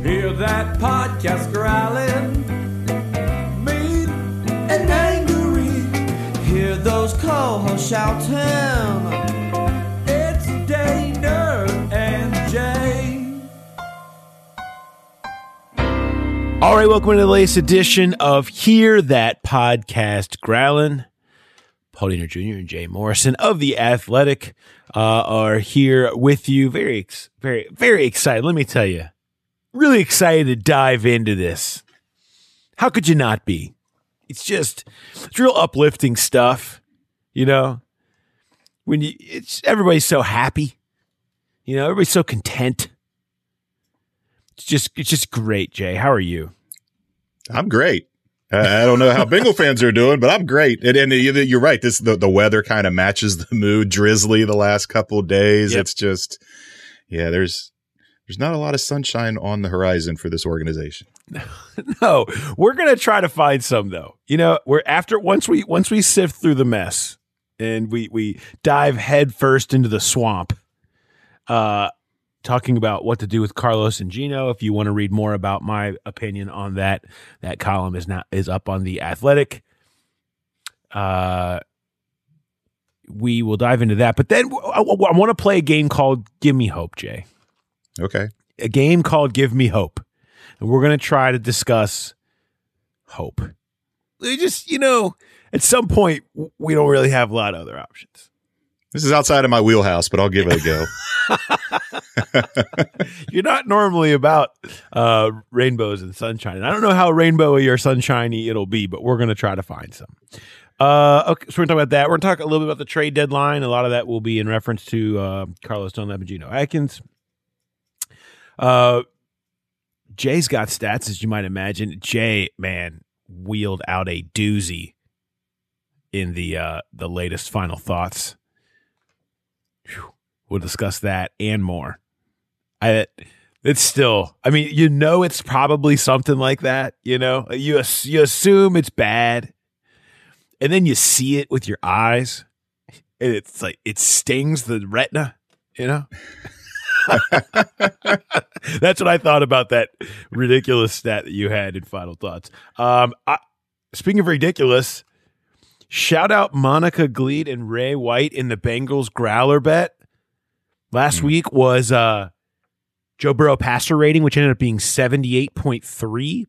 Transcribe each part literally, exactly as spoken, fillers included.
Hear that podcast growling, mean and angry. Hear those co-hosts shouting, it's Dehner and Jay. All right, welcome to the latest edition of Hear That Podcast Growling. Paul Dehner Junior and Jay Morrison of The Athletic uh, are here with you. Very, ex- very, very excited. Let me tell you, really excited to dive into this. How could you not be? It's just it's real uplifting stuff, you know. When you, it's everybody's so happy, you know, everybody's so content. It's just, it's just great. Jay, how are you? I'm great. I don't know how Bengal fans are doing, but I'm great. And, and you're right. This the, the weather kind of matches the mood. Drizzly the last couple of days. Yep. It's just, yeah. There's there's not a lot of sunshine on the horizon for this organization. No, we're gonna try to find some though. You know, we're after once we once we sift through the mess and we we dive headfirst into the swamp. Uh, talking about what to do with Carlos and Geno. If you want to read more about my opinion on that, that column is not is up on The Athletic. Uh, we will dive into that. But then I, I want to play a game called Give Me Hope, Jay. Okay. A game called Give Me Hope. And we're going to try to discuss hope. We just, you know, at some point, we don't really have a lot of other options. This is outside of my wheelhouse, but I'll give it a go. You're not normally about uh, rainbows and sunshine. And I don't know how rainbowy or sunshiny it'll be, but we're going to try to find some. Uh, okay, so we're going to talk about that. We're going to talk a little bit about the trade deadline. A lot of that will be in reference to uh, Carlos Dunlap and Geno Atkins. Uh, Jay's got stats, as you might imagine. Jay, man, wheeled out a doozy in the uh, the latest final thoughts. We'll discuss that and more. I, it's still, I mean, you know, it's probably something like that. You know, you, you assume it's bad and then you see it with your eyes and it's like, it stings the retina, you know? That's what I thought about that ridiculous stat that you had in Final Thoughts. Um, I, speaking of ridiculous, shout out Monica Gleed and Ray White in the Bengals growler bet. Last mm. week was uh, Joe Burrow passer rating, which ended up being seventy-eight point three.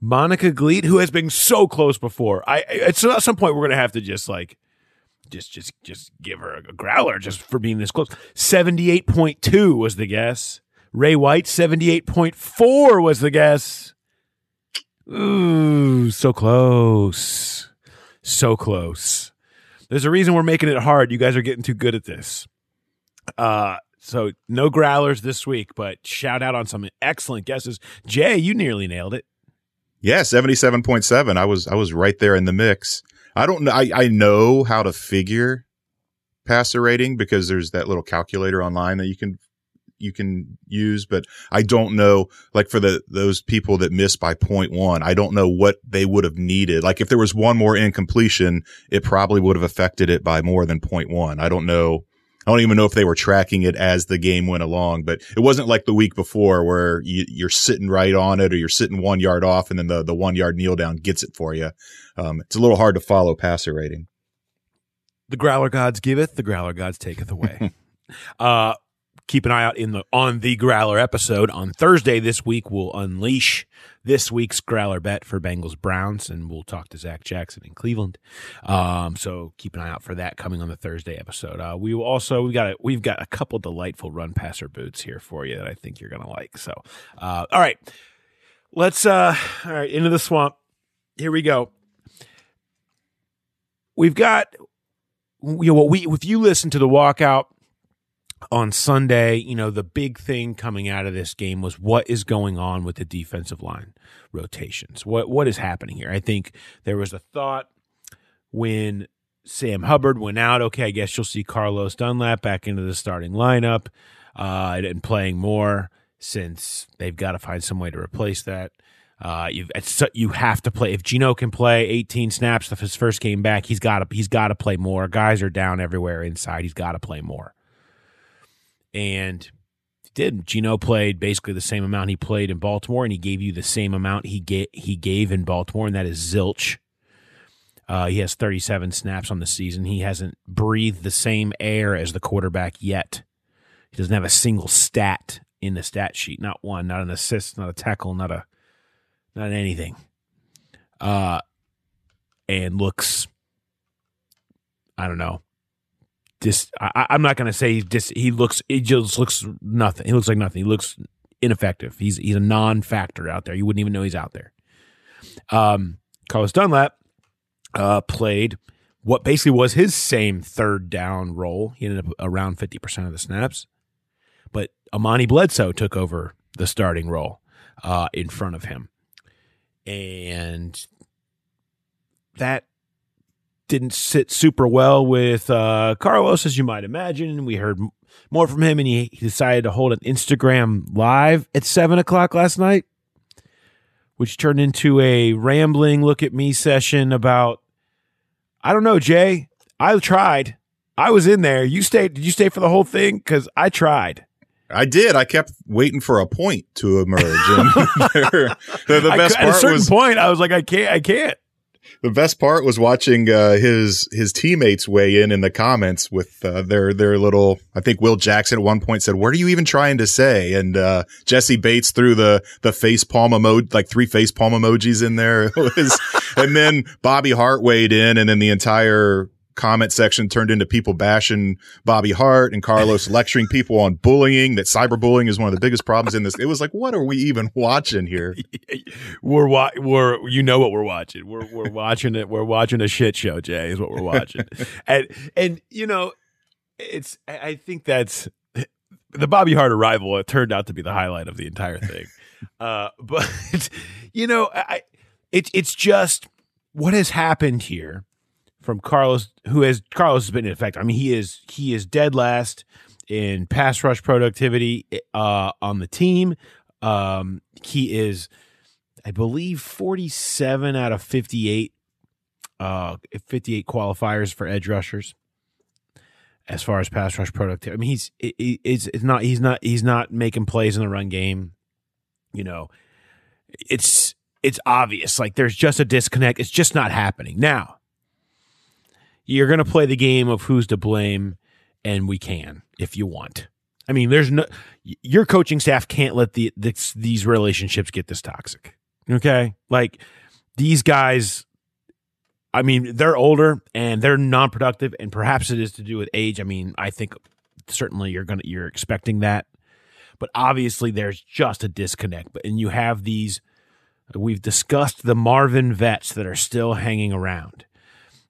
Monica Gleed, who has been so close before, I at some point we're going to have to just like just just just give her a growler just for being this close. seventy-eight point two was the guess. Ray White, seventy-eight point four was the guess. Ooh, so close. So close. There's a reason we're making it hard. You guys are getting too good at this. Uh, so no growlers this week, but shout out on some excellent guesses. Jay, you nearly nailed it. Yeah, seventy-seven point seven. I was I was right there in the mix. I don't know. I, I know how to figure passer rating because there's that little calculator online that you can you can use, but I don't know, like for the, those people that missed by point one, I don't know what they would have needed. Like if there was one more incompletion, it probably would have affected it by more than point one. I don't know. I don't even know if they were tracking it as the game went along, but it wasn't like the week before where you, you're sitting right on it or you're sitting one yard off and then the, the one yard kneel down gets it for you. Um, it's a little hard to follow passer rating. The growler gods giveth, the growler gods taketh away. uh, Keep an eye out in the on the Growler episode on Thursday this week. We'll unleash this week's Growler bet for Bengals Browns, and we'll talk to Zach Jackson in Cleveland. Um, so keep an eye out for that coming on the Thursday episode. Uh, we will also we got a, we've got a couple delightful run passer boots here for you that I think you're gonna like. So, uh, all right, let's uh, all right into the swamp. Here we go. we've got, you know, what we, if you listen to the walkout on Sunday, you know, the big thing coming out of this game was what is going on with the defensive line rotations. What what is happening here? I think there was a thought when Sam Hubbard went out, okay, I guess you'll see Carlos Dunlap back into the starting lineup uh, and playing more since they've got to find some way to replace that. Uh, you've, it's, you have to play. If Geno can play eighteen snaps of his first game back, he's got to he's got to play more. Guys are down everywhere inside. He's got to play more. And he did. Geno played basically the same amount he played in Baltimore, and he gave you the same amount he, ga- he gave in Baltimore, and that is zilch. Uh, he has thirty-seven snaps on the season. He hasn't breathed the same air as the quarterback yet. He doesn't have a single stat in the stat sheet. Not one, not an assist, not a tackle, not a, not anything. Uh, and looks, I don't know. Dis, I, I'm not going to say he's dis, he looks, he just looks nothing. He looks like nothing. He looks ineffective. He's, he's a non-factor out there. You wouldn't even know he's out there. Um, Carlos Dunlap. Uh, played what basically was his same third down role. He ended up around fifty percent of the snaps. But Amani Bledsoe took over the starting role uh, in front of him. And that didn't sit super well with uh, Carlos, as you might imagine. We heard more from him, and he, he decided to hold an Instagram Live at seven o'clock last night, which turned into a rambling look-at-me session about, I don't know, Jay. I tried. I was in there. You stayed. Did you stay for the whole thing? Because I tried. I did. I kept waiting for a point to emerge. And the, the best I, part at a certain was, point, I was like, I can't. I can't. The best part was watching uh, his his teammates weigh in in the comments with uh, their their little. I think Will Jackson at one point said, "What are you even trying to say?" And uh, Jesse Bates threw the the face palm emoji, like three face palm emojis in there. It was, and then Bobby Hart weighed in, and then the entire comment section turned into people bashing Bobby Hart and Carlos lecturing people on bullying, that cyberbullying is one of the biggest problems in this. It was like, what are we even watching here? We're wa- we're you know what we're watching. We're we're watching it. We're watching a shit show, Jay, is what we're watching. and and you know, it's I think that's the Bobby Hart arrival. It turned out to be the highlight of the entire thing. uh, but you know, I it's it's just what has happened here. From Carlos, who has Carlos has been in effect. I mean, he is he is dead last in pass rush productivity uh, on the team. Um, he is, I believe, forty-seven out of fifty-eight, uh, fifty-eight qualifiers for edge rushers as far as pass rush productivity. I mean, he's he, it's, it's not he's not he's not making plays in the run game. You know, it's it's obvious. Like there's just a disconnect. It's just not happening now. You're going to play the game of who's to blame, and we can if you want. I mean, there's no your coaching staff can't let the, the these relationships get this toxic. Okay, like these guys. I mean, they're older and they're non-productive, and perhaps it is to do with age. I mean, I think certainly you're gonna you're expecting that, but obviously there's just a disconnect. But and you have these. We've discussed the Marvin vets that are still hanging around.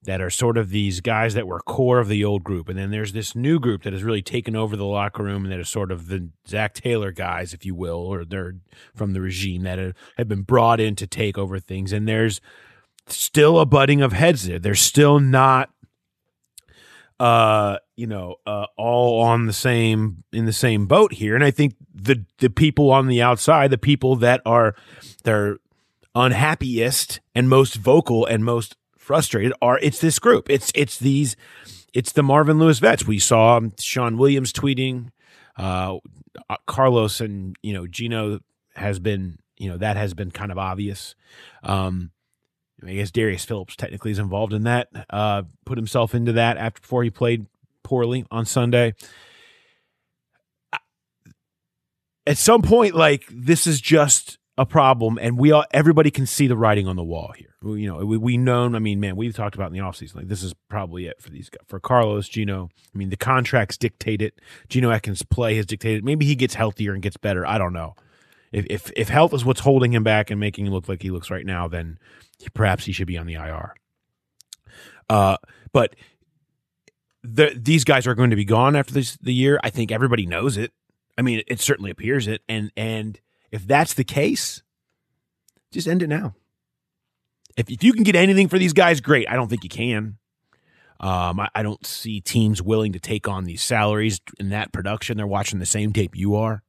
That are sort of these guys that were core of the old group. And then there's this new group that has really taken over the locker room and that is sort of the Zack Taylor guys, if you will, or they're from the regime that have been brought in to take over things. And there's still a butting of heads there. They're still not, uh, you know, uh, all on the same, in the same boat here. And I think the, the people on the outside, the people that are, they're unhappiest and most vocal and most frustrated are it's this group. It's it's these it's the Marvin Lewis vets. We saw Shawn Williams tweeting, uh, Carlos and you know Geno has been you know that has been kind of obvious. Um, I guess Darius Phillips technically is involved in that. Uh, put himself into that after before he played poorly on Sunday. At some point, like this is just a problem, and we all everybody can see the writing on the wall here. We, you know, we we known. I mean, man, we've talked about in the offseason. Like this is probably it for these guys. For Carlos, Geno. I mean, the contracts dictate it. Geno Atkins' play has dictated. Maybe he gets healthier and gets better. I don't know. If if if health is what's holding him back and making him look like he looks right now, then he, perhaps he should be on the I R. Uh, but the, these guys are going to be gone after this the year. I think everybody knows it. I mean, it certainly appears it. And and if that's the case, just end it now. If, if you can get anything for these guys, great. I don't think you can. Um, I, I don't see teams willing to take on these salaries in that production. They're watching the same tape you are.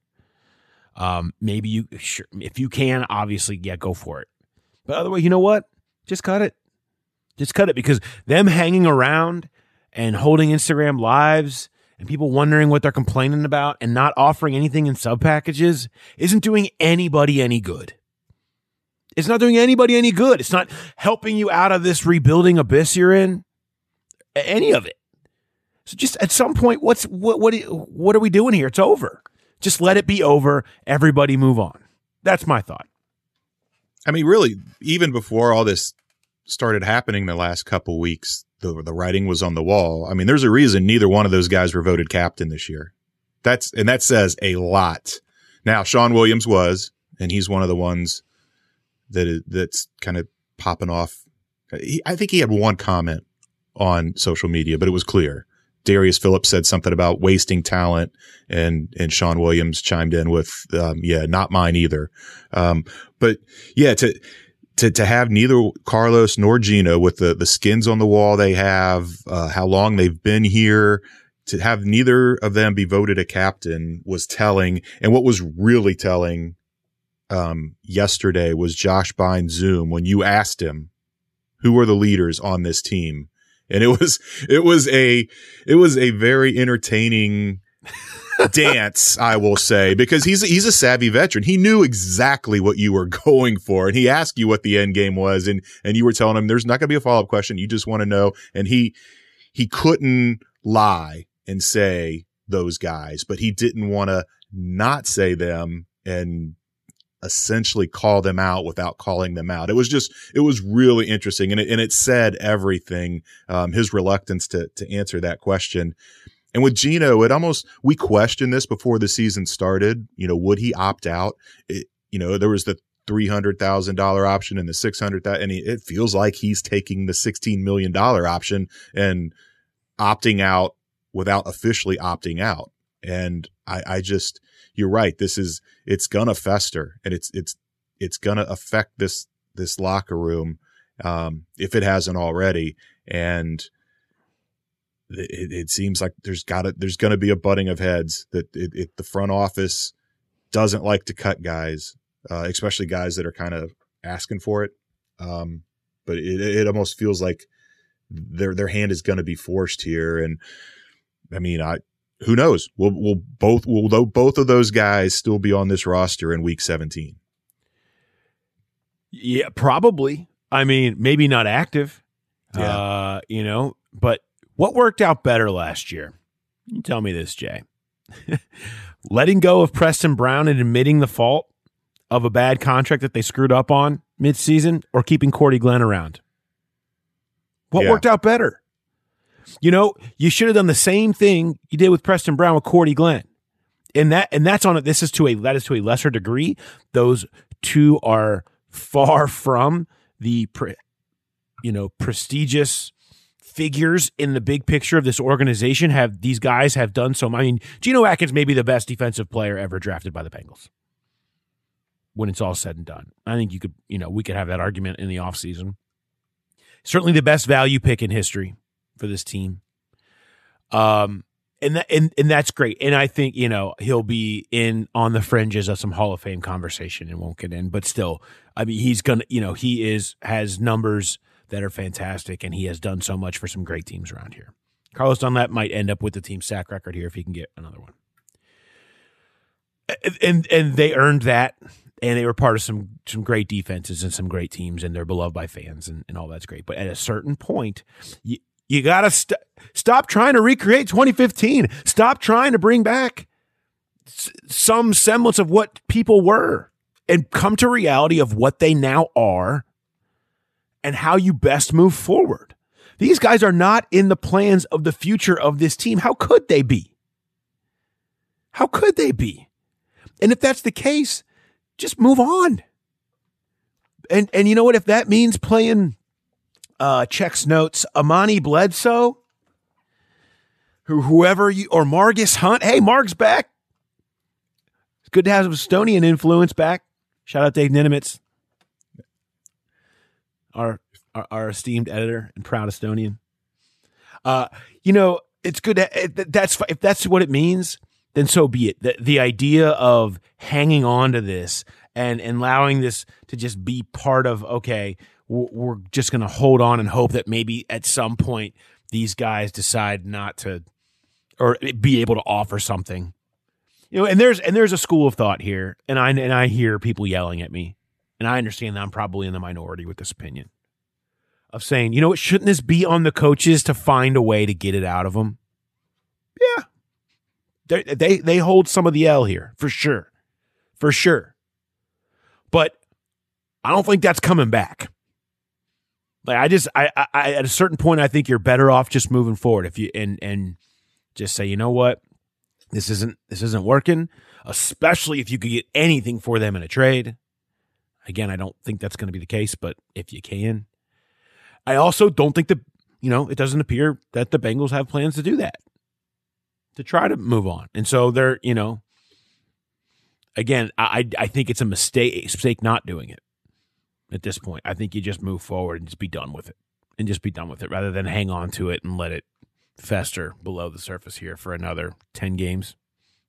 Um, maybe you, sure, if you can, obviously, yeah, go for it. But otherwise, you know what? Just cut it. Just cut it, because them hanging around and holding Instagram lives and people wondering what they're complaining about and not offering anything in sub packages isn't doing anybody any good. It's not doing anybody any good. It's not helping you out of this rebuilding abyss you're in. Any of it. So just at some point, what's what what what are we doing here? It's over. Just let it be over. Everybody move on. That's my thought. I mean, really, even before all this started happening the last couple weeks, the the writing was on the wall. I mean, there's a reason neither one of those guys were voted captain this year. That's and that says a lot. Now, Shawn Williams was, and he's one of the ones that that's kind of popping off. He, I think he had one comment on social media, but it was clear. Darius Phillips said something about wasting talent, and and Shawn Williams chimed in with, um, yeah, not mine either. Um, but yeah, to to to have neither Carlos nor Geno with the, the skins on the wall they have, uh, how long they've been here, to have neither of them be voted a captain was telling. And what was really telling um, yesterday was Josh Bine's Zoom when you asked him, who are the leaders on this team? And it was it was a it was a very entertaining dance, I will say, because he's he's a savvy veteran. He knew exactly what you were going for, and he asked you what the end game was, and and you were telling him there's not going to be a follow up question. You just want to know, and he he couldn't lie and say those guys, but he didn't want to not say them and essentially call them out without calling them out. It was just, it was really interesting. And it, and it said everything, um, his reluctance to, to answer that question. And with Geno, it almost, we questioned this before the season started, you know, would he opt out? It, you know, there was the three hundred thousand dollars option and the six hundred thousand dollars, and he, it feels like he's taking the sixteen million dollars option and opting out without officially opting out. And I, I just, you're right. This is, it's going to fester, and it's, it's, it's going to affect this, this locker room, um, if it hasn't already. And it, it seems like there's gotta, there's going to be a butting of heads that it, it, the front office doesn't like to cut guys, uh, especially guys that are kind of asking for it. Um, but it, it almost feels like their, their hand is going to be forced here. And I mean, I, Who knows? Will will both will though both of those guys still be on this roster in week seventeen? Yeah, probably. I mean, maybe not active. Yeah. Uh, you know, but what worked out better last year? You tell me this, Jay. Letting go of Preston Brown and admitting the fault of a bad contract that they screwed up on midseason, or keeping Cordy Glenn around? What yeah. worked out better? You know, you should have done the same thing you did with Preston Brown with Cordy Glenn, and that and that's on it. This is to a that is to a lesser degree. Those two are far from the, pre, you know, prestigious figures in the big picture of this organization. Have these guys have done so? I mean, Geno Atkins may be the best defensive player ever drafted by the Bengals. When it's all said and done, I think you could, you know, we could have that argument in the offseason. Certainly the best value pick in history for this team. Um, and, that, and and that's great. And I think, you know, he'll be in on the fringes of some Hall of Fame conversation and won't get in, but still, I mean, he's going to, you know, he is, has numbers that are fantastic, and he has done so much for some great teams around here. Carlos Dunlap might end up with the team sack record here if he can get another one. And, and, and they earned that, and they were part of some, some great defenses and some great teams, and they're beloved by fans, and, and all that's great. But at a certain point, you, You got to st- stop trying to recreate twenty fifteen. Stop trying to bring back s- some semblance of what people were, and come to reality of what they now are and how you best move forward. These guys are not in the plans of the future of this team. How could they be? How could they be? And if that's the case, just move on. And and you know what? If that means playing uh, checks notes. Amani Bledsoe, who whoever you or Margus Hunt. Hey, Marg's back. It's good to have some Estonian influence back. Shout out Dave Ninemitz, our our, our esteemed editor and proud Estonian. Uh, you know, it's good to, that's if that's what it means, then so be it. The, the idea of hanging on to this and, and allowing this to just be part of, okay, we're just going to hold on and hope that maybe at some point these guys decide not to or be able to offer something. You know, and there's and there's a school of thought here, and I and I hear people yelling at me, and I understand that I'm probably in the minority with this opinion of saying, you know what, shouldn't this be on the coaches to find a way to get it out of them? Yeah. They, they, they hold some of the L here, for sure. For sure. But I don't think that's coming back. Like I just, I, I, I at a certain point, I think you're better off just moving forward if you and and just say, you know what, this isn't this isn't working. Especially if you could get anything for them in a trade. Again, I don't think that's going to be the case, but if you can, I also don't think the you know it doesn't appear that the Bengals have plans to do that, to try to move on, and so they're you know, again, I I think it's a mistake mistake not doing it. At this point, I think you just move forward and just be done with it and just be done with it rather than hang on to it and let it fester below the surface here for another ten games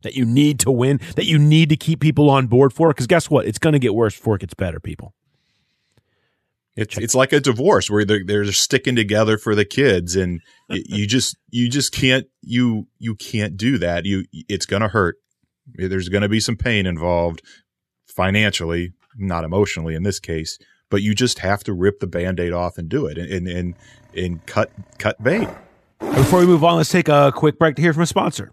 that you need to win, that you need to keep people on board for. Because guess what? It's going to get worse before it gets better, people. It's, it's like a divorce where they're, they're sticking together for the kids, and you just you just can't you you can't do that. You it's going to hurt. There's going to be some pain involved financially. Not emotionally in this case, but you just have to rip the Band-Aid off and do it and and and cut cut bait. Before we move on, let's take a quick break to hear from a sponsor.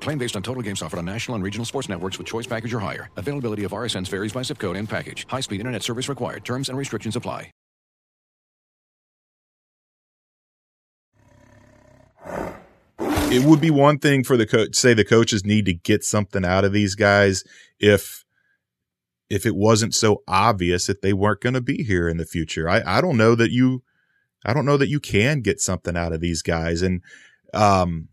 Claim based on total games offered on national and regional sports networks with choice package or higher. Availability of R S Ns varies by zip code and package. High-speed internet service required. Terms and restrictions apply. It would be one thing for the coach, say the coaches need to get something out of these guys if if it wasn't so obvious that they weren't going to be here in the future. I, I don't know that you I don't know that you can get something out of these guys, and um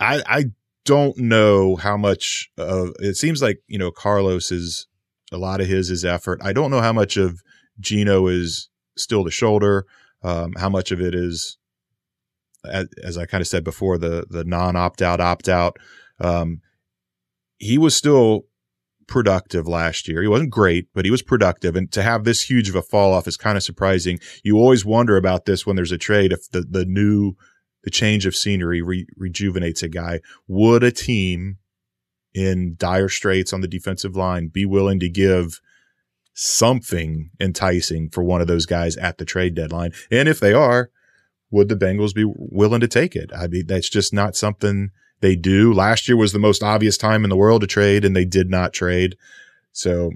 I I don't know how much of it seems like you know Carlos is a lot of his is effort. I don't know how much of Geno is still the shoulder, um, how much of it is. As I kind of said before, the the non-opt-out, opt-out, um, he was still productive last year. He wasn't great, but he was productive. And to have this huge of a fall-off is kind of surprising. You always wonder about this when there's a trade, if the, the new – the change of scenery re- rejuvenates a guy. Would a team in dire straits on the defensive line be willing to give something enticing for one of those guys at the trade deadline? And if they are, would the Bengals be willing to take it? I mean, that's just not something they do. Last year was the most obvious time in the world to trade, and they did not trade. So,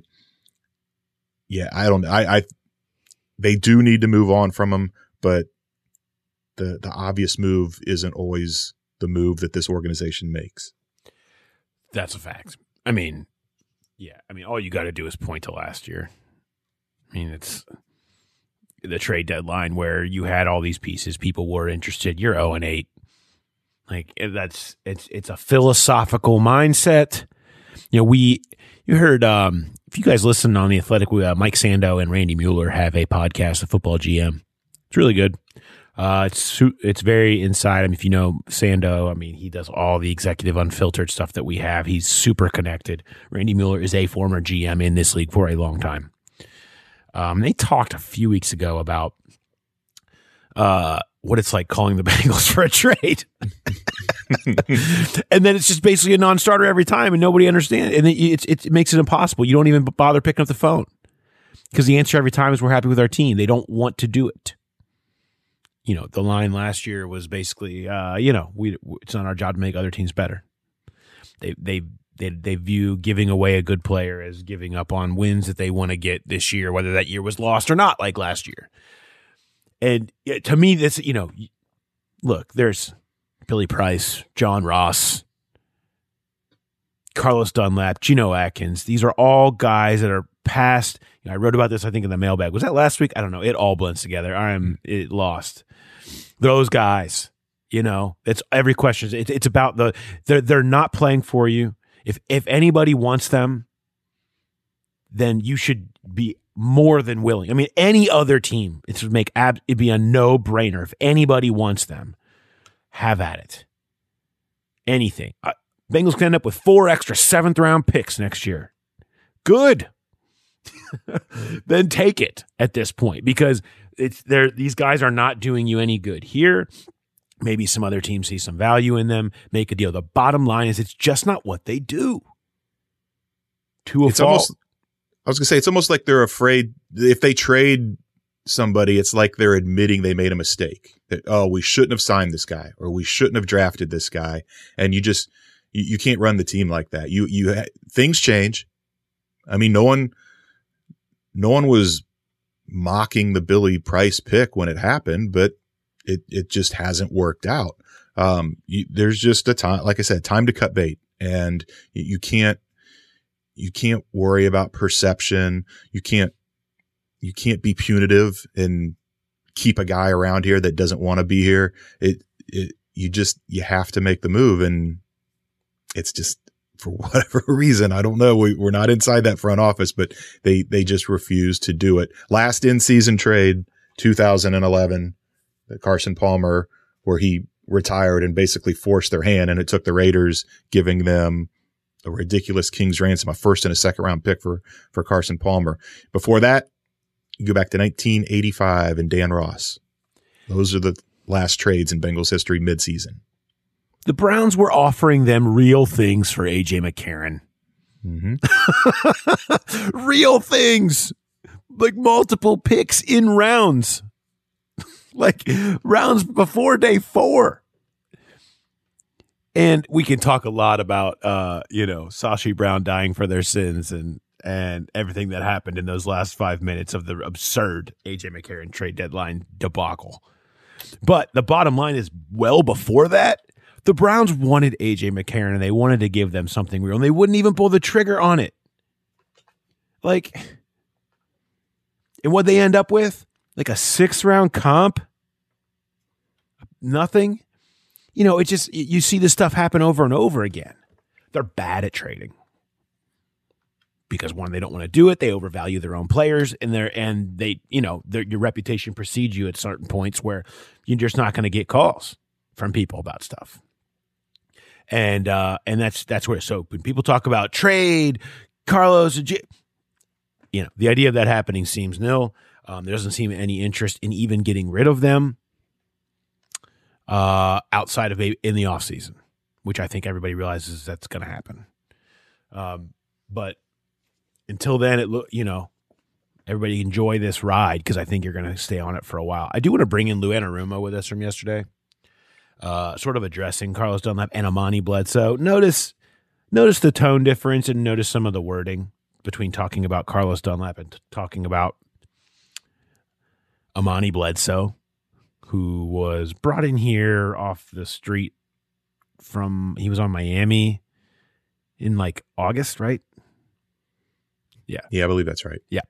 yeah, I don't. I, I they do need to move on from him, but the the obvious move isn't always the move that this organization makes. That's a fact. I mean, yeah. I mean, all you got to do is point to last year. I mean, it's. The trade deadline where you had all these pieces, people were interested. You're oh and eight. Like that's it's it's a philosophical mindset. You know, we you heard um, if you guys listen on The Athletic, we, uh, Mike Sando and Randy Mueller have a podcast, The Football G M. It's really good. Uh, it's it's very inside. I mean, if you know Sando, I mean, he does all the executive unfiltered stuff that we have. He's super connected. Randy Mueller is a former G M in this league for a long time. Um, they talked a few weeks ago about uh, what it's like calling the Bengals for a trade. And then it's just basically a non-starter every time, and nobody understands. And it, it, it makes it impossible. You don't even bother picking up the phone because the answer every time is we're happy with our team. They don't want to do it. You know, the line last year was basically, uh, you know, we it's not our job to make other teams better. They they they they view giving away a good player as giving up on wins that they want to get this year, whether that year was lost or not, like last year. And to me, this, you know, look, there's Billy Price, John Ross, Carlos Dunlap, Geno Atkins. These are all guys that are past. You know, I wrote about this, I think, in the mailbag. Was that last week? I don't know. It all blends together. I'm it lost. Those guys, you know, it's every question. It, it's about the they're they're not playing for you. If if anybody wants them, then you should be more than willing. I mean, any other team, it would make ab, it'd be a no brainer. If anybody wants them, have at it. Anything. Uh, Bengals can end up with four extra seventh round picks next year. Good. Then take it at this point, because it's there. These guys are not doing you any good here. Maybe some other teams see some value in them, make a deal. The bottom line is it's just not what they do. To a it's fault. Almost, I was going to say, it's almost like they're afraid if they trade somebody, it's like they're admitting they made a mistake. That, oh, we shouldn't have signed this guy, or we shouldn't have drafted this guy. And you just, you, you can't run the team like that. You, you, things change. I mean, no one, no one was mocking the Billy Price pick when it happened, but it, it just hasn't worked out. Um, you, there's just a time, like I said, time to cut bait, and you, you can't, you can't worry about perception. You can't, you can't be punitive and keep a guy around here that doesn't want to be here. It, it, you just, you have to make the move, and it's just, for whatever reason, I don't know. We, we're not inside that front office, but they, they just refuse to do it. Last in-season trade, two thousand eleven, the Carson Palmer, where he retired and basically forced their hand, and it took the Raiders giving them a ridiculous king's ransom, a first and a second round pick for, for Carson Palmer. Before that, you go back to nineteen eighty-five and Dan Ross. Those are the last trades in Bengals history midseason. The Browns were offering them real things for A J McCarron. Mm-hmm. Real things. Like multiple picks in rounds. Like rounds before day four. And we can talk a lot about, uh, you know, Sashi Brown dying for their sins and, and everything that happened in those last five minutes of the absurd A J McCarron trade deadline debacle. But the bottom line is, well before that, the Browns wanted A J McCarron, and they wanted to give them something real, and they wouldn't even pull the trigger on it. Like, and what they end up with, like a sixth round comp, nothing. You know, it just, you see this stuff happen over and over again. They're bad at trading because, one, they don't want to do it. They overvalue their own players, and they're, and they, you know, their, your reputation precedes you at certain points where you're just not going to get calls from people about stuff. And uh, and that's that's where, so when people talk about trade, Carlos, you know, the idea of that happening seems nil. Um, there doesn't seem any interest in even getting rid of them uh, outside of a, in the offseason, which I think everybody realizes that's going to happen. Um, but until then, it look you know, everybody enjoy this ride, because I think you're going to stay on it for a while. I do want to bring in Lou Anarumo with us from yesterday. Uh, sort of addressing Carlos Dunlap and Amani Bledsoe. Notice notice the tone difference, and notice some of the wording between talking about Carlos Dunlap and t- talking about Amani Bledsoe, who was brought in here off the street from, he was on Miami in like August, right? Yeah. Yeah, I believe that's right. Yeah.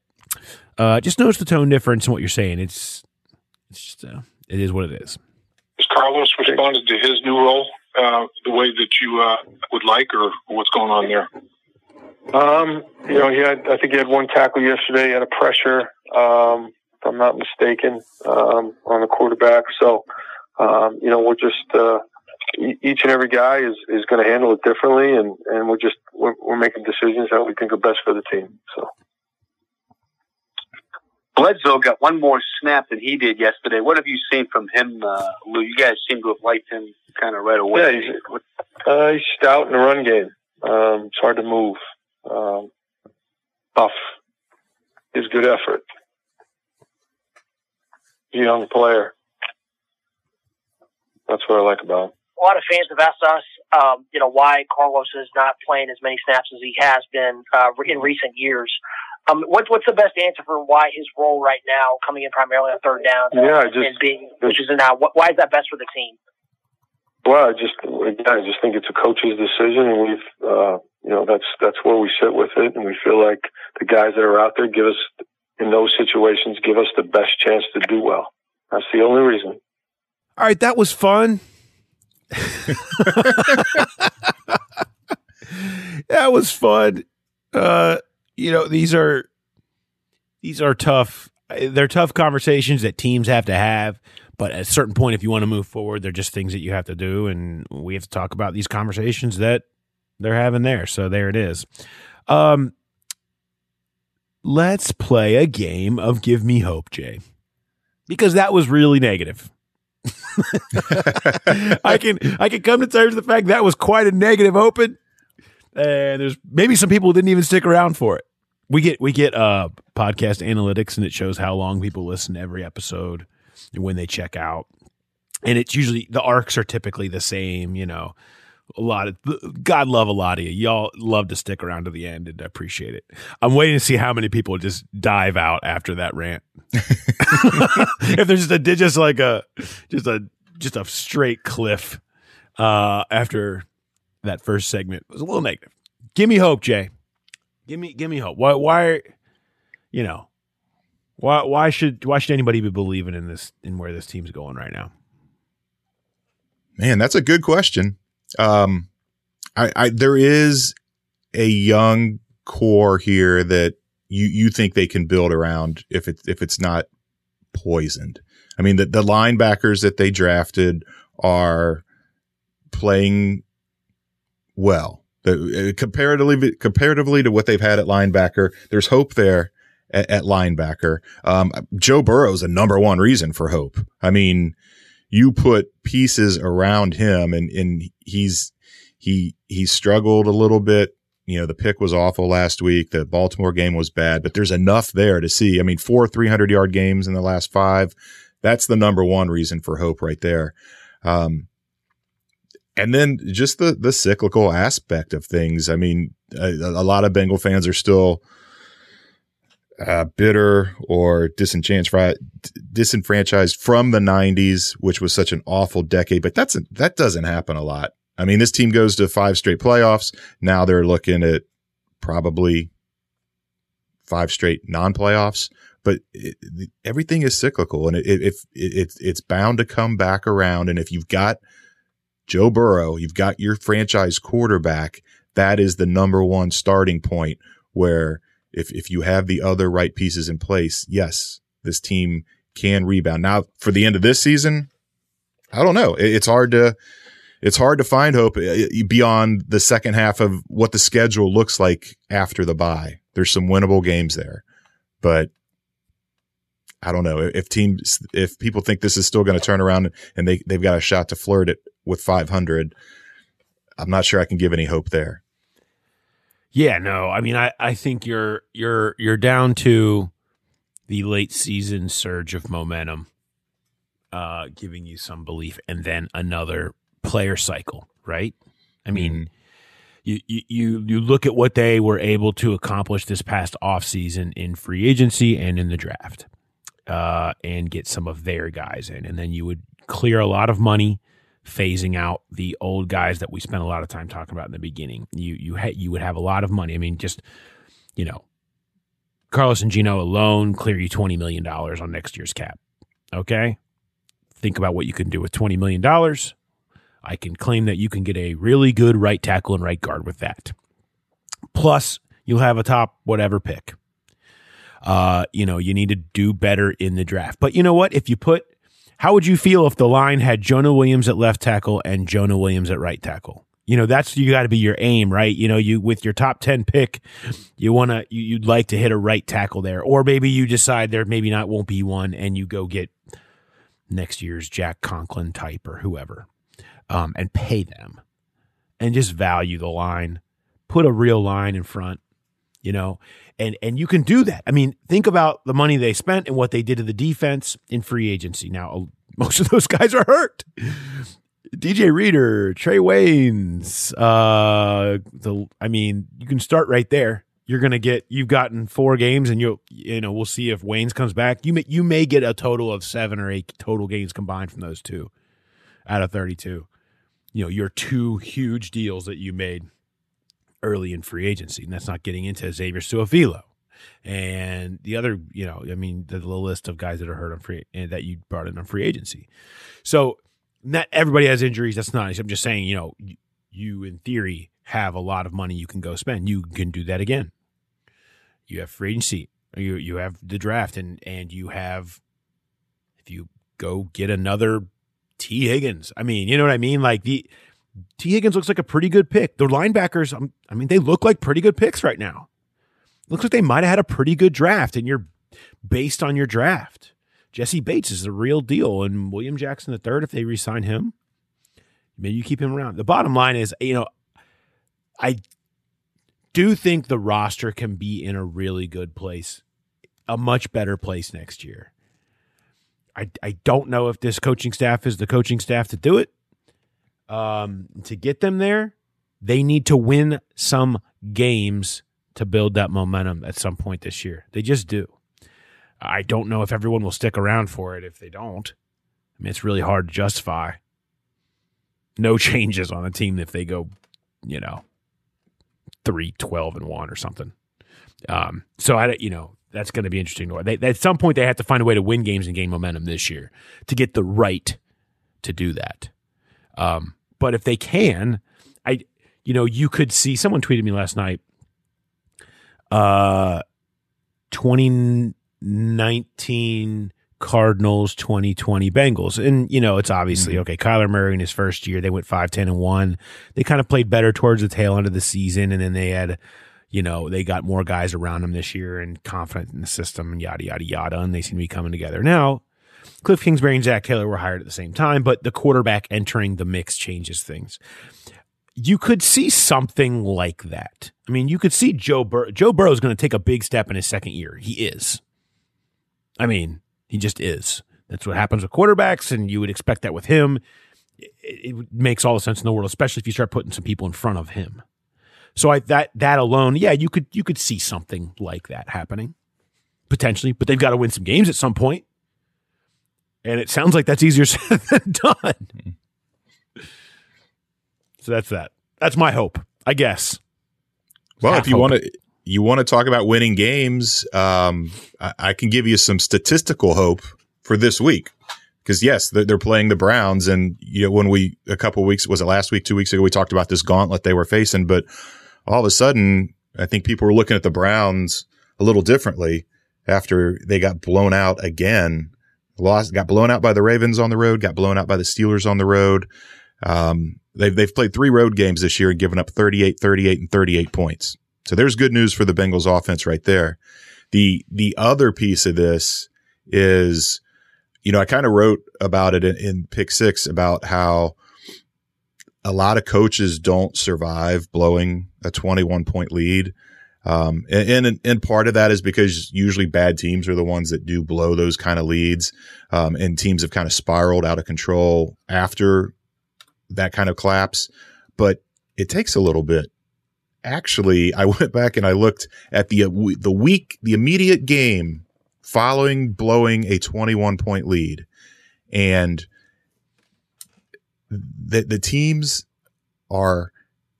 Uh, just notice the tone difference in what you're saying. It's, it's just, uh, it is what it is. Has Carlos responded to his new role uh, the way that you uh, would like, or what's going on there? Um, you know, he had, I think he had one tackle yesterday, had a pressure. Um, if I'm not mistaken, um, on the quarterback. So, um, you know, we're just, uh, each and every guy is, is going to handle it differently. And, and we're just, we're, we're making decisions that we think are best for the team. So Bledsoe got one more snap than he did yesterday. What have you seen from him, uh, Lou? You guys seem to have liked him kind of right away. Yeah, he's, uh, he's stout in the run game. Um, it's hard to move. Um, tough. He's good effort. Young player. That's what I like about him. A lot of fans have asked us, um, you know, why Carlos is not playing as many snaps as he has been uh, in recent years. Um, what, what's the best answer for why his role right now, coming in primarily on third down, yeah, and, just, and being, which is now, why is that best for the team? Well, I just again, I just think it's a coach's decision, and we've, uh, you know, that's that's where we sit with it, and we feel like the guys that are out there give us, in those situations, give us the best chance to do well. That's the only reason. All right, that was fun. That was fun. Uh, you know, these are these are tough. They're tough conversations that teams have to have. But at a certain point, if you want to move forward, they're just things that you have to do, and we have to talk about these conversations that they're having there. So there it is. Um, let's play a game of Give Me Hope, Jay, because that was really negative. I can I can come to terms with the fact that was quite a negative open, and there's maybe some people who didn't even stick around for it. We get we get uh, podcast analytics, and it shows how long people listen to every episode when they check out, and it's usually the arcs are typically the same. You know, a lot of God love a lot of you. Y'all love to stick around to the end, and I appreciate it. I'm waiting to see how many people just dive out after that rant. If there's just a just like a just a just a straight cliff uh, after that first segment, it was a little negative. Give me hope, Jay. Give me give me hope. Why why you know. Why? Why should? Why should anybody be believing in this? In where this team's going right now? Man, that's a good question. Um, I, I there is a young core here that you you think they can build around if it's if it's not poisoned. I mean, the the linebackers that they drafted are playing well the, comparatively comparatively to what they've had at linebacker. There's hope there. At linebacker, um, Joe Burrow is a number one reason for hope. I mean, you put pieces around him, and and he's he he struggled a little bit. You know, the pick was awful last week. The Baltimore game was bad, but there's enough there to see. I mean, four three hundred yard games in the last five. That's the number one reason for hope right there. Um, and then just the the cyclical aspect of things. I mean, a, a lot of Bengal fans are still. Uh, bitter or disenchant- disenfranchised from the nineties, which was such an awful decade, but that's a, that doesn't happen a lot. I mean, this team goes to five straight playoffs. Now they're looking at probably five straight non-playoffs, but it, it, everything is cyclical, and it, it, it, it, it's bound to come back around. And if you've got Joe Burrow, you've got your franchise quarterback, that is the number one starting point where – If if you have the other right pieces in place, yes, this team can rebound. Now, for the end of this season, I don't know. It, it's hard to it's hard to find hope beyond the second half of what the schedule looks like after the bye. There's some winnable games there, but I don't know if teams if people think this is still going to turn around and they they've got a shot to flirt it with five hundred. I'm not sure I can give any hope there. Yeah, no, I mean, I, I think you're you're you're down to the late season surge of momentum, uh, giving you some belief, and then another player cycle, right? I mean, mm-hmm. you, you you look at what they were able to accomplish this past offseason in free agency and in the draft, uh, and get some of their guys in, and then you would clear a lot of money, phasing out the old guys that we spent a lot of time talking about in the beginning. You you ha- you would have a lot of money. I mean, just, you know, Carlos and Geno alone clear you twenty million dollars on next year's cap. Okay? Think about what you can do with twenty million dollars. I can claim that you can get a really good right tackle and right guard with that. Plus, you'll have a top whatever pick. Uh, you know, you need to do better in the draft. But you know what? If you put, how would you feel if the line had Jonah Williams at left tackle and Jonah Williams at right tackle? You know, that's, you got to be your aim, right? You know, you, with your top ten pick, you want to, you, you'd like to hit a right tackle there, or maybe you decide there maybe not won't be one and you go get next year's Jack Conklin type or whoever, um, and pay them and just value the line, put a real line in front, you know, and, and you can do that. I mean, think about the money they spent and what they did to the defense in free agency. Now, most of those guys are hurt. D J Reader, Trey Waynes, uh, the, I mean, you can start right there. You're going to get, you've gotten four games and you you know, we'll see if Waynes comes back. You may, you may get a total of seven or eight total games combined from those two out of thirty-two. You know, your two huge deals that you made early in free agency, and that's not getting into Xavier Suavilo and the other, you know, I mean, the, the list of guys that are hurt on free and that you brought in on free agency. So, not everybody has injuries. That's not nice. I'm just saying, you know, you, you in theory have a lot of money you can go spend. You can do that again. You have free agency. You you have the draft, and and you have, if you go get another T Higgins. I mean, you know what I mean? Like the T Higgins looks like a pretty good pick. The linebackers, I'm, I mean, they look like pretty good picks right now. Looks like they might have had a pretty good draft, and you're based on your draft. Jesse Bates is the real deal, and William Jackson the third, if they re-sign him, maybe you keep him around. The bottom line is, you know, I do think the roster can be in a really good place, a much better place next year. I, I don't know if this coaching staff is the coaching staff to do it. Um, to get them there, they need to win some games to build that momentum at some point this year. They just do. I don't know if everyone will stick around for it if they don't. I mean, it's really hard to justify no changes on a team if they go, you know, three, twelve, and one or something. Um, so, I, you know, that's going to be interesting. They, at some point, they have to find a way to win games and gain momentum this year to get the right to do that. Um, but if they can, I, you know, you could see, someone tweeted me last night, uh, twenty nineteen Cardinals, twenty twenty Bengals. And, you know, it's obviously, okay, Kyler Murray in his first year, they went five, ten, and one. They kind of played better towards the tail end of the season, and then they had, you know, they got more guys around them this year and confident in the system and yada, yada, yada, and they seem to be coming together. Now, Cliff Kingsbury and Zack Taylor were hired at the same time, but the quarterback entering the mix changes things. You could see something like that. I mean, you could see Joe Burrow. Joe Burrow is going to take a big step in his second year. He is. I mean, he just is. That's what happens with quarterbacks, and you would expect that with him. It, it makes all the sense in the world, especially if you start putting some people in front of him. So I, that that alone, yeah, you could you could see something like that happening, potentially. But they've got to win some games at some point, and it sounds like that's easier said than done. So that's that. That's my hope, I guess. Well, Half if you want to. You want to talk about winning games, um, I, I can give you some statistical hope for this week. Because, yes, they're, they're playing the Browns. And, you know, when we – a couple of weeks – was it last week, two weeks ago? We talked about this gauntlet they were facing. But all of a sudden, I think people were looking at the Browns a little differently after they got blown out again. Lost, got blown out by the Ravens on the road, got blown out by the Steelers on the road. Um, they've, they've played three road games this year and given up thirty-eight, thirty-eight, and thirty-eight points. So there's good news for the Bengals offense right there. The the other piece of this is, you know, I kind of wrote about it in, in Pick Six about how a lot of coaches don't survive blowing a twenty-one point lead. Um, and, and, and part of that is because usually bad teams are the ones that do blow those kind of leads. Um, and teams have kind of spiraled out of control after that kind of collapse. But it takes a little bit. Actually, I went back and I looked at the the week, the immediate game following blowing a twenty-one point lead, and the the teams are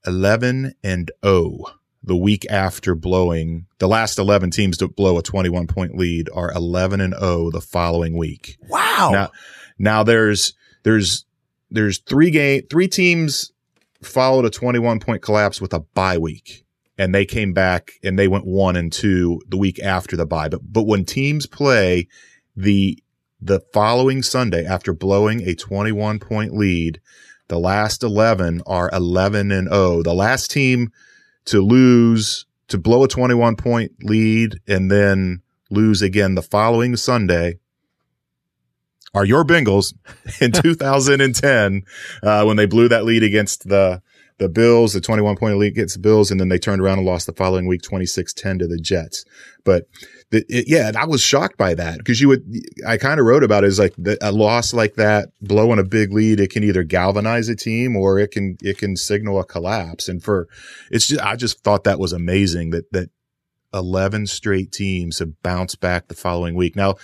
eleven and oh. The week after blowing, the last eleven teams to blow a twenty-one point lead are eleven and oh the following week. Wow! Now, now there's there's there's three game three teams followed a twenty-one point collapse with a bye week. and they came back and they went one and two the week after the bye. But but when teams play the the following Sunday after blowing a twenty-one point lead, the last eleven are eleven and oh. The last team to lose, to blow a twenty-one point lead and then lose again the following Sunday are your Bengals in two thousand ten uh, when they blew that lead against the the Bills, the twenty-one point lead against the Bills, and then they turned around and lost the following week twenty-six ten to the Jets. But the, it, yeah, I was shocked by that because you would I kind of wrote about it as like the, a loss like that, blowing a big lead, it can either galvanize a team or it can it can signal a collapse. And for it's just I just thought that was amazing that that eleven straight teams have bounced back the following week. Now,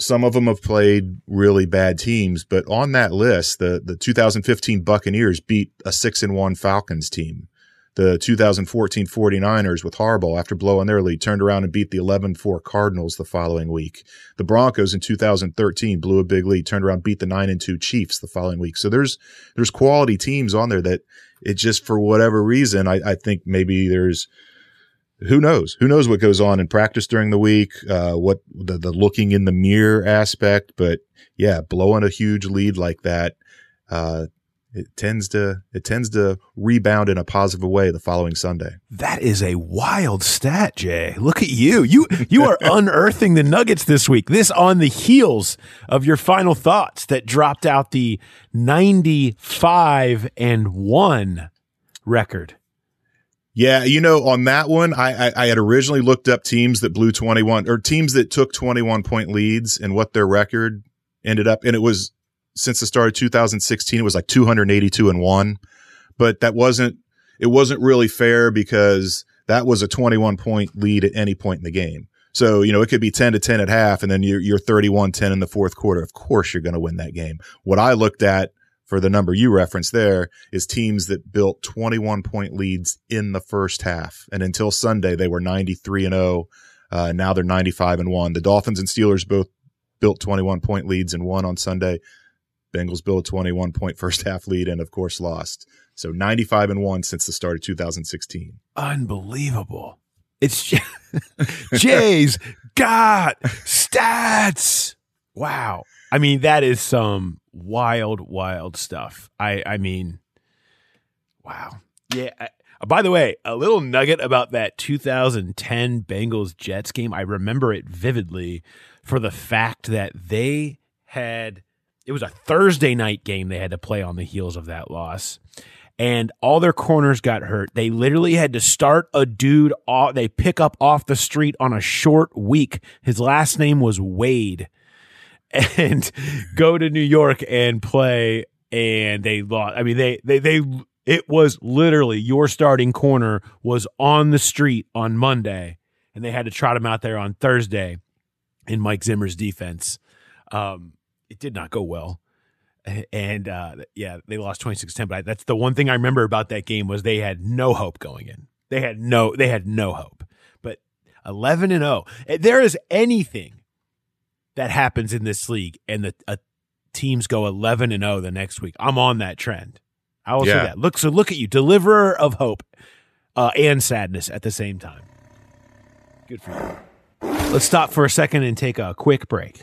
some of them have played really bad teams, but on that list, the, the two thousand fifteen Buccaneers beat a six and one Falcons team. The two thousand fourteen 49ers with Harbaugh, after blowing their lead, turned around and beat the eleven four Cardinals the following week. The Broncos in two thousand thirteen blew a big lead, turned around, beat the nine and two Chiefs the following week. So there's there's quality teams on there that it just, for whatever reason, I, I think maybe there's Who knows? Who knows what goes on in practice during the week, uh, what the, the looking in the mirror aspect. But, yeah, blowing a huge lead like that, uh, it tends to it tends to rebound in a positive way the following Sunday. That is a wild stat, Jay. Look at you. You you are unearthing the nuggets this week. This on the heels of your final thoughts that dropped out the ninety-five and one record. Yeah, you know, on that one, I, I, I had originally looked up teams that blew twenty-one or teams that took twenty-one point leads and what their record ended up. And it was, since the start of two thousand sixteen, it was like two hundred eighty-two and one. But that wasn't, it wasn't really fair because that was a twenty-one point lead at any point in the game. So, you know, it could be ten to ten at half and then you're, you're thirty-one ten in the fourth quarter. Of course, you're going to win that game. What I looked at for the number you referenced there is teams that built twenty-one point leads in the first half. And until Sunday, they were ninety-three and oh. Uh, now they're ninety-five and one. The Dolphins and Steelers both built twenty-one point leads and won on Sunday. Bengals built a twenty-one point first half lead and, of course, lost. So ninety-five and one since the start of two thousand sixteen. Unbelievable. It's J- Jay's got stats. Wow. I mean, that is some wild, wild stuff. I, I mean, wow. Yeah. I, by the way, a little nugget about that two thousand ten Bengals Jets game. I remember it vividly for the fact that they had, it was a Thursday night game they had to play on the heels of that loss. And all their corners got hurt. They literally had to start a dude off, they pick up off the street on a short week. His last name was Wade. And go to New York and play, and they lost. I mean, they, they, they, it was literally your starting corner was on the street on Monday, and they had to trot him out there on Thursday in Mike Zimmer's defense. Um, it did not go well. And, uh, yeah, they lost twenty-six ten, but I, that's the one thing I remember about that game was they had no hope going in. They had no, they had no hope, but eleven and oh, if there is anything that happens in this league, and the uh, teams go eleven and oh the next week. I'm on that trend. I will yeah. say that. Look, so look at you, deliverer of hope uh, and sadness at the same time. Good for you. Let's stop for a second and take a quick break.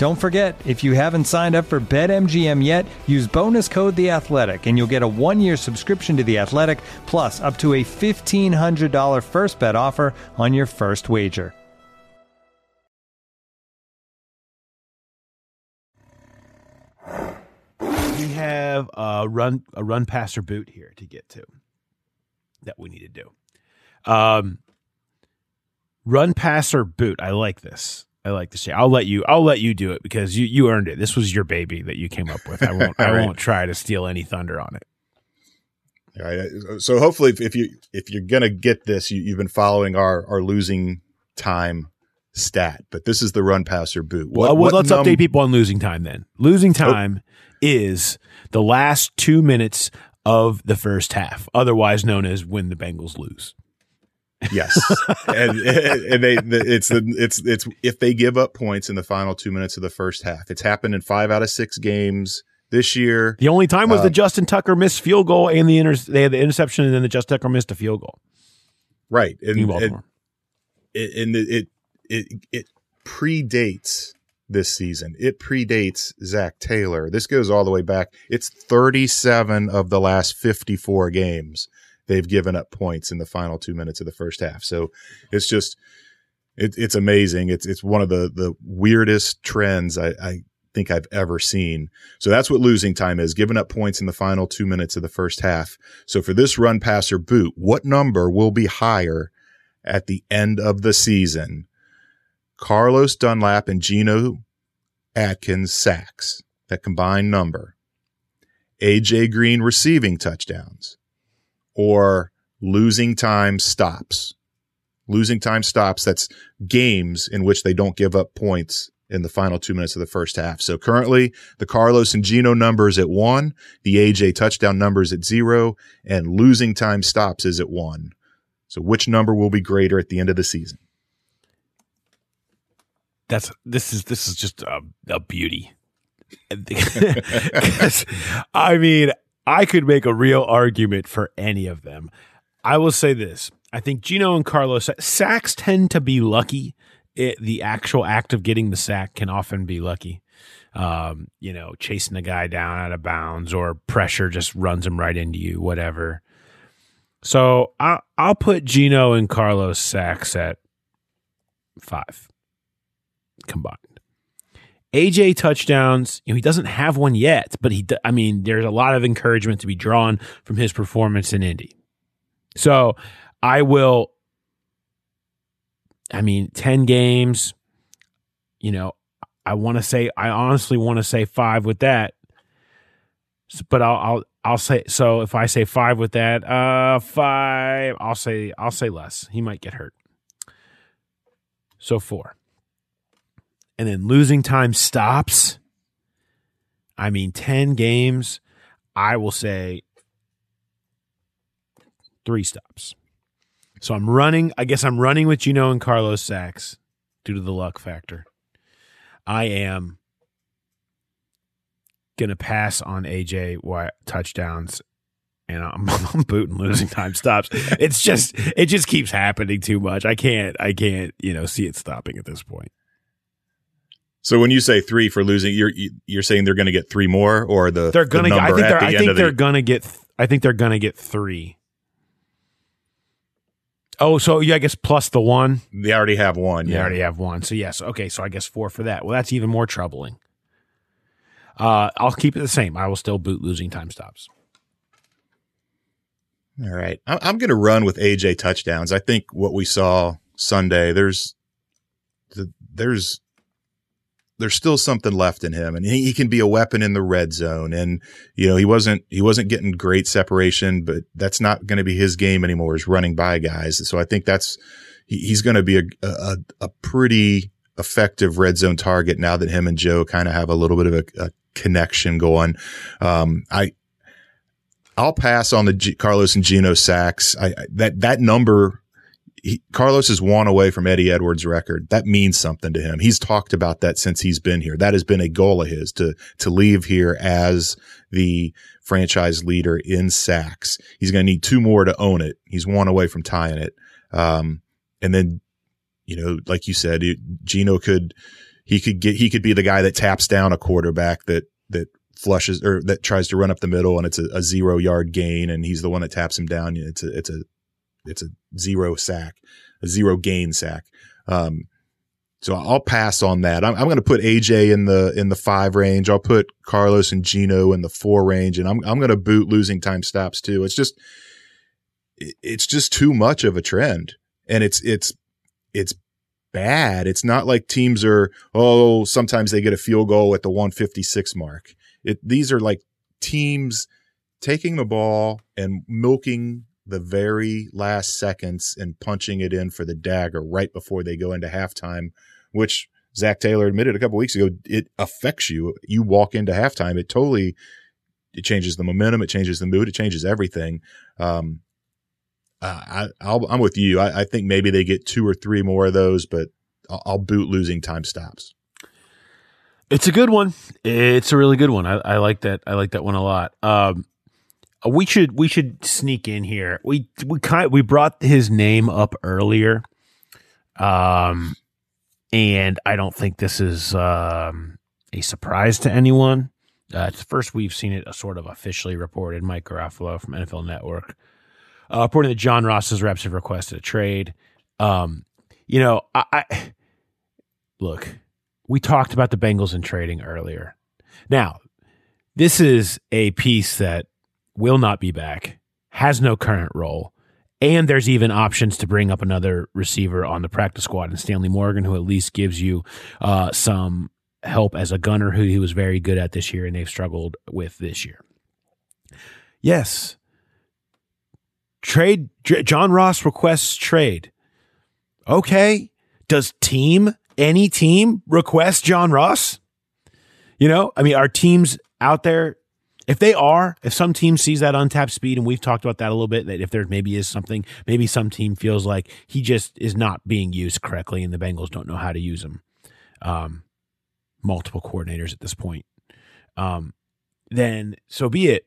Don't forget, if you haven't signed up for BetMGM yet, use bonus code The Athletic, and you'll get a one-year subscription to The Athletic, plus up to a fifteen hundred dollars first bet offer on your first wager. We have a run, a run passer boot here to get to that we need to do. Um, run passer boot. I like this. I like to say I'll let you I'll let you do it because you, you earned it. This was your baby that you came up with. I won't I right. won't try to steal any thunder on it. All right. So hopefully if, if you if you're gonna get this, you, you've been following our, our losing time stat, but this is the run passer boot. What, well, well let's num- update people on losing time then. Losing time oh. is the last two minutes of the first half, otherwise known as when the Bengals lose. Yes, and, and they it's the it's it's if they give up points in the final two minutes of the first half. It's happened in five out of six games this year. The only time was uh, the Justin Tucker missed field goal and the inter- they had the interception, and then the Justin Tucker missed a field goal. Right, and and, and it it it predates this season. It predates Zack Taylor. This goes all the way back. It's thirty-seven of the last fifty-four games. They've given up points in the final two minutes of the first half. So it's just, it, it's amazing. It's it's one of the, the weirdest trends I, I think I've ever seen. So that's what losing time is, giving up points in the final two minutes of the first half. So for this run, pass, or boot, what number will be higher at the end of the season? Carlos Dunlap and Geno Atkins sacks, that combined number. A J Green receiving touchdowns. Or losing time stops. Losing time stops, that's games in which they don't give up points in the final two minutes of the first half. So currently, the Carlos and Geno numbers at one, the A J touchdown numbers at zero, and losing time stops is at one. So which number will be greater at the end of the season? That's this is this is just a, a beauty. I mean, I could make a real argument for any of them. I will say this. I think Geno and Carlos, sacks tend to be lucky. It, the actual act of getting the sack can often be lucky. Um, you know, chasing a guy down out of bounds or pressure just runs him right into you, whatever. So I, I'll put Geno and Carlos sacks at five combined. A J touchdowns, you know, he doesn't have one yet, but he, I mean, there's a lot of encouragement to be drawn from his performance in Indy. So I will, I mean, ten games, you know, I want to say, I honestly want to say five with that, but I'll, I'll, I'll say, so if I say five with that, uh, five, I'll say, I'll say less. He might get hurt. So four. And then losing time stops. I mean, ten games, I will say three stops. So I'm running. I guess I'm running with Geno and Carlos sacks due to the luck factor. I am going to pass on A J White touchdowns, and I'm, I'm booting losing time stops. It's just, it just keeps happening too much. I can't, I can't, you know, see it stopping at this point. So when you say three for losing, you're you're saying they're going to get three more, or the they're going to. I think they're. I think they're going to get. I think they're going to get three. Oh, so yeah, I guess plus the one. They already have one. They yeah. already have one. So yes, okay. So I guess four for that. Well, that's even more troubling. Uh, I'll keep it the same. I will still boot losing time stops. All right, I'm going to run with A J touchdowns. I think what we saw Sunday, there's, there's. there's still something left in him, and he can be a weapon in the red zone. And, you know, he wasn't, he wasn't getting great separation, but that's not going to be his game anymore, is running by guys. So I think that's, he, he's going to be a, a, a pretty effective red zone target now that him and Joe kind of have a little bit of a, a connection going. Um, I, I'll pass on the G- Carlos and Geno sacks. I, I that, that number, He, Carlos is one away from Eddie Edwards' record. That means something to him. He's talked about that since he's been here. That has been a goal of his, to to leave here as the franchise leader in sacks. He's going to need two more to own it. He's one away from tying it. Um, and then, you know, like you said, it, Geno could – he could get, he could be the guy that taps down a quarterback that, that flushes or that tries to run up the middle and it's a, a zero yard gain. And he's the one that taps him down. It's a, it's a, it's a zero sack, a zero gain sack. Um, So I'll pass on that. I'm, I'm going to put A J in the in the five range. I'll put Carlos and Geno in the four range, and I'm I'm going to boot losing time stops too. It's just it's just too much of a trend, and it's it's it's bad. It's not like teams are oh sometimes they get a field goal at the one fifty-six mark. It, these are like teams taking the ball and milking the very last seconds and punching it in for the dagger right before they go into halftime, which Zack Taylor admitted a couple weeks ago, it affects you. You walk into halftime. It totally, it changes the momentum. It changes the mood. It changes everything. Um, I, I'll, I'm with you. I, I think maybe they get two or three more of those, but I'll, I'll boot losing time stops. It's a good one. It's a really good one. I, I like that. I like that one a lot. Um, We should we should sneak in here. We we kind we brought his name up earlier, um, and I don't think this is um, a surprise to anyone. Uh, it's the first we've seen it sort of officially reported. Mike Garafalo from N F L Network uh, reporting that John Ross's reps have requested a trade. Um, you know, I, I look. We talked about the Bengals and trading earlier. Now, this is a piece that will not be back, has no current role, and there's even options to bring up another receiver on the practice squad and Stanley Morgan, who at least gives you uh, some help as a gunner who he was very good at this year and they've struggled with this year. Yes. Trade. J- John Ross requests trade. Okay. Does team, any team request John Ross? You know, I mean, are teams out there? If they are, if some team sees that untapped speed, and we've talked about that a little bit, that if there maybe is something, maybe some team feels like he just is not being used correctly and the Bengals don't know how to use him. Um, multiple coordinators at this point. Um, then so be it.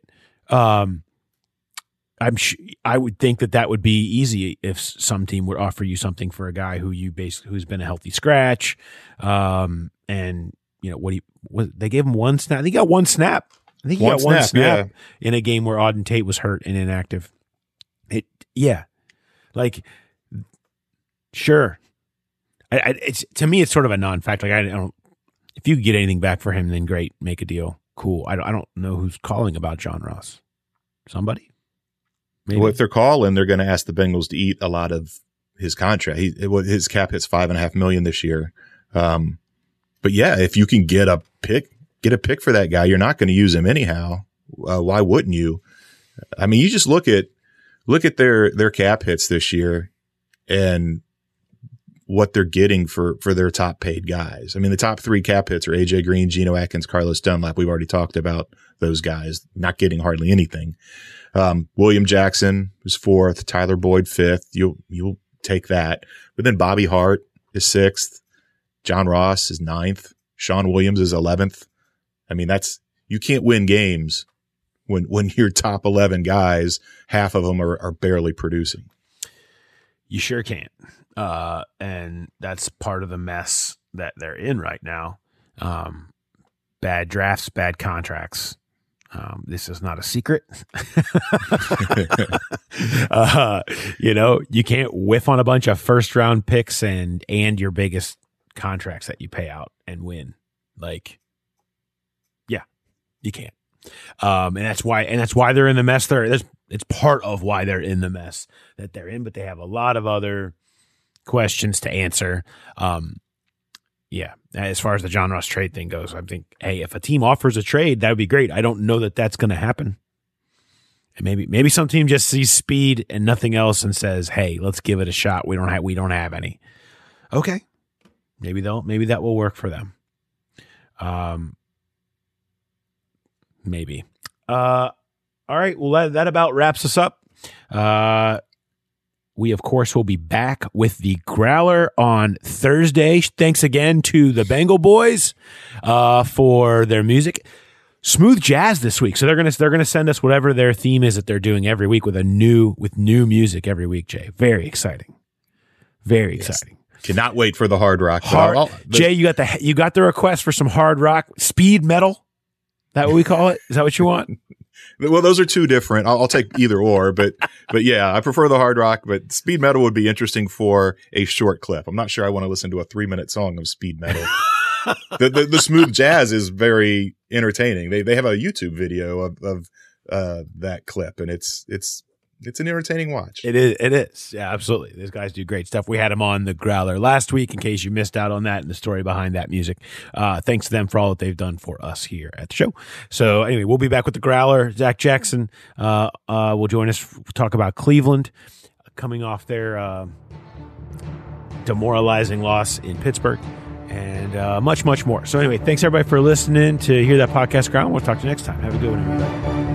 Um, I'm sh- I would think that that would be easy if some team would offer you something for a guy who you basically, who's been a healthy scratch. Um, and, you know, what do you, what, they gave him one snap. They got one snap. I think he one got snap, one snap yeah. in a game where Auden Tate was hurt and inactive. It, yeah, like sure. I, I, it's to me, it's sort of a non-factor. Like I don't. If you get anything back for him, then great, make a deal, cool. I don't. I don't know who's calling about John Ross. Somebody. Maybe. Well, if they're calling, they're going to ask the Bengals to eat a lot of his contract. He, his cap hits five and a half million this year. Um, but yeah, if you can get a pick. Get a pick for that guy. You're not going to use him anyhow. Uh, why wouldn't you? I mean, you just look at look at their their cap hits this year and what they're getting for for their top paid guys. I mean, the top three cap hits are A J Green, Geno Atkins, Carlos Dunlap. We've already talked about those guys not getting hardly anything. Um, William Jackson is fourth. Tyler Boyd fifth. You'll you'll take that. But then Bobby Hart is sixth. John Ross is ninth. Shawn Williams is eleventh. I mean, that's, you can't win games when, when your top eleven guys, half of them are, are barely producing. You sure can't. Uh, and that's part of the mess that they're in right now. Um, bad drafts, bad contracts. Um, this is not a secret. uh, you know, you can't whiff on a bunch of first round picks and, and your biggest contracts that you pay out and win. Like, you can't, um, and that's why, and that's why they're in the mess. There, that's it's part of why they're in the mess that they're in. But they have a lot of other questions to answer. Um, yeah, as far as the John Ross trade thing goes, I think, hey, if a team offers a trade, that would be great. I don't know that that's going to happen. And maybe, maybe some team just sees speed and nothing else, and says, "Hey, let's give it a shot. We don't have, we don't have any." Okay, maybe they'll, maybe that will work for them. Um. Maybe. Uh, all right. Well, that, that about wraps us up. Uh, we, of course, will be back with the Growler on Thursday. Thanks again to the Bengal Boys uh, for their music. Smooth jazz this week. So they're gonna they're gonna send us whatever their theme is that they're doing every week with a new with new music every week. Jay, very exciting, very exciting. Yes. Cannot wait for the hard rock. Hard, I'll, I'll, the, Jay, you got the you got the request for some hard rock, speed metal. Is that what we call it? Is that what you want? Well, those are two different. I'll, I'll take either or, but but yeah, I prefer the hard rock. But speed metal would be interesting for a short clip. I'm not sure I want to listen to a three minute song of speed metal. the, the the smooth jazz is very entertaining. They they have a YouTube video of of uh, that clip, and it's it's. It's an entertaining watch. It is. It is. Yeah, absolutely. These guys do great stuff. We had them on the Growler last week in case you missed out on that and the story behind that music. Uh, thanks to them for all that they've done for us here at the show. So anyway, we'll be back with the Growler. Zach Jackson uh, uh, will join us. We'll talk about Cleveland coming off their uh, demoralizing loss in Pittsburgh and uh, much, much more. So anyway, thanks everybody for listening to Hear That Podcast Ground. We'll talk to you next time. Have a good one, everybody.